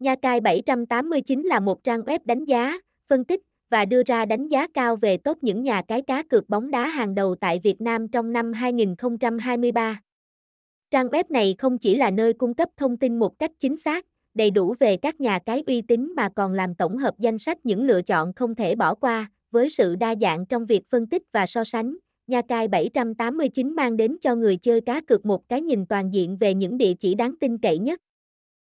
Nha cai 789 là một trang web đánh giá, phân tích và đưa ra đánh giá cao về top những nhà cái cá cược bóng đá hàng đầu tại Việt Nam trong năm 2023. Trang web này không chỉ là nơi cung cấp thông tin một cách chính xác, đầy đủ về các nhà cái uy tín mà còn làm tổng hợp danh sách những lựa chọn không thể bỏ qua. Với sự đa dạng trong việc phân tích và so sánh, Nha cai 789 mang đến cho người chơi cá cược một cái nhìn toàn diện về những địa chỉ đáng tin cậy nhất.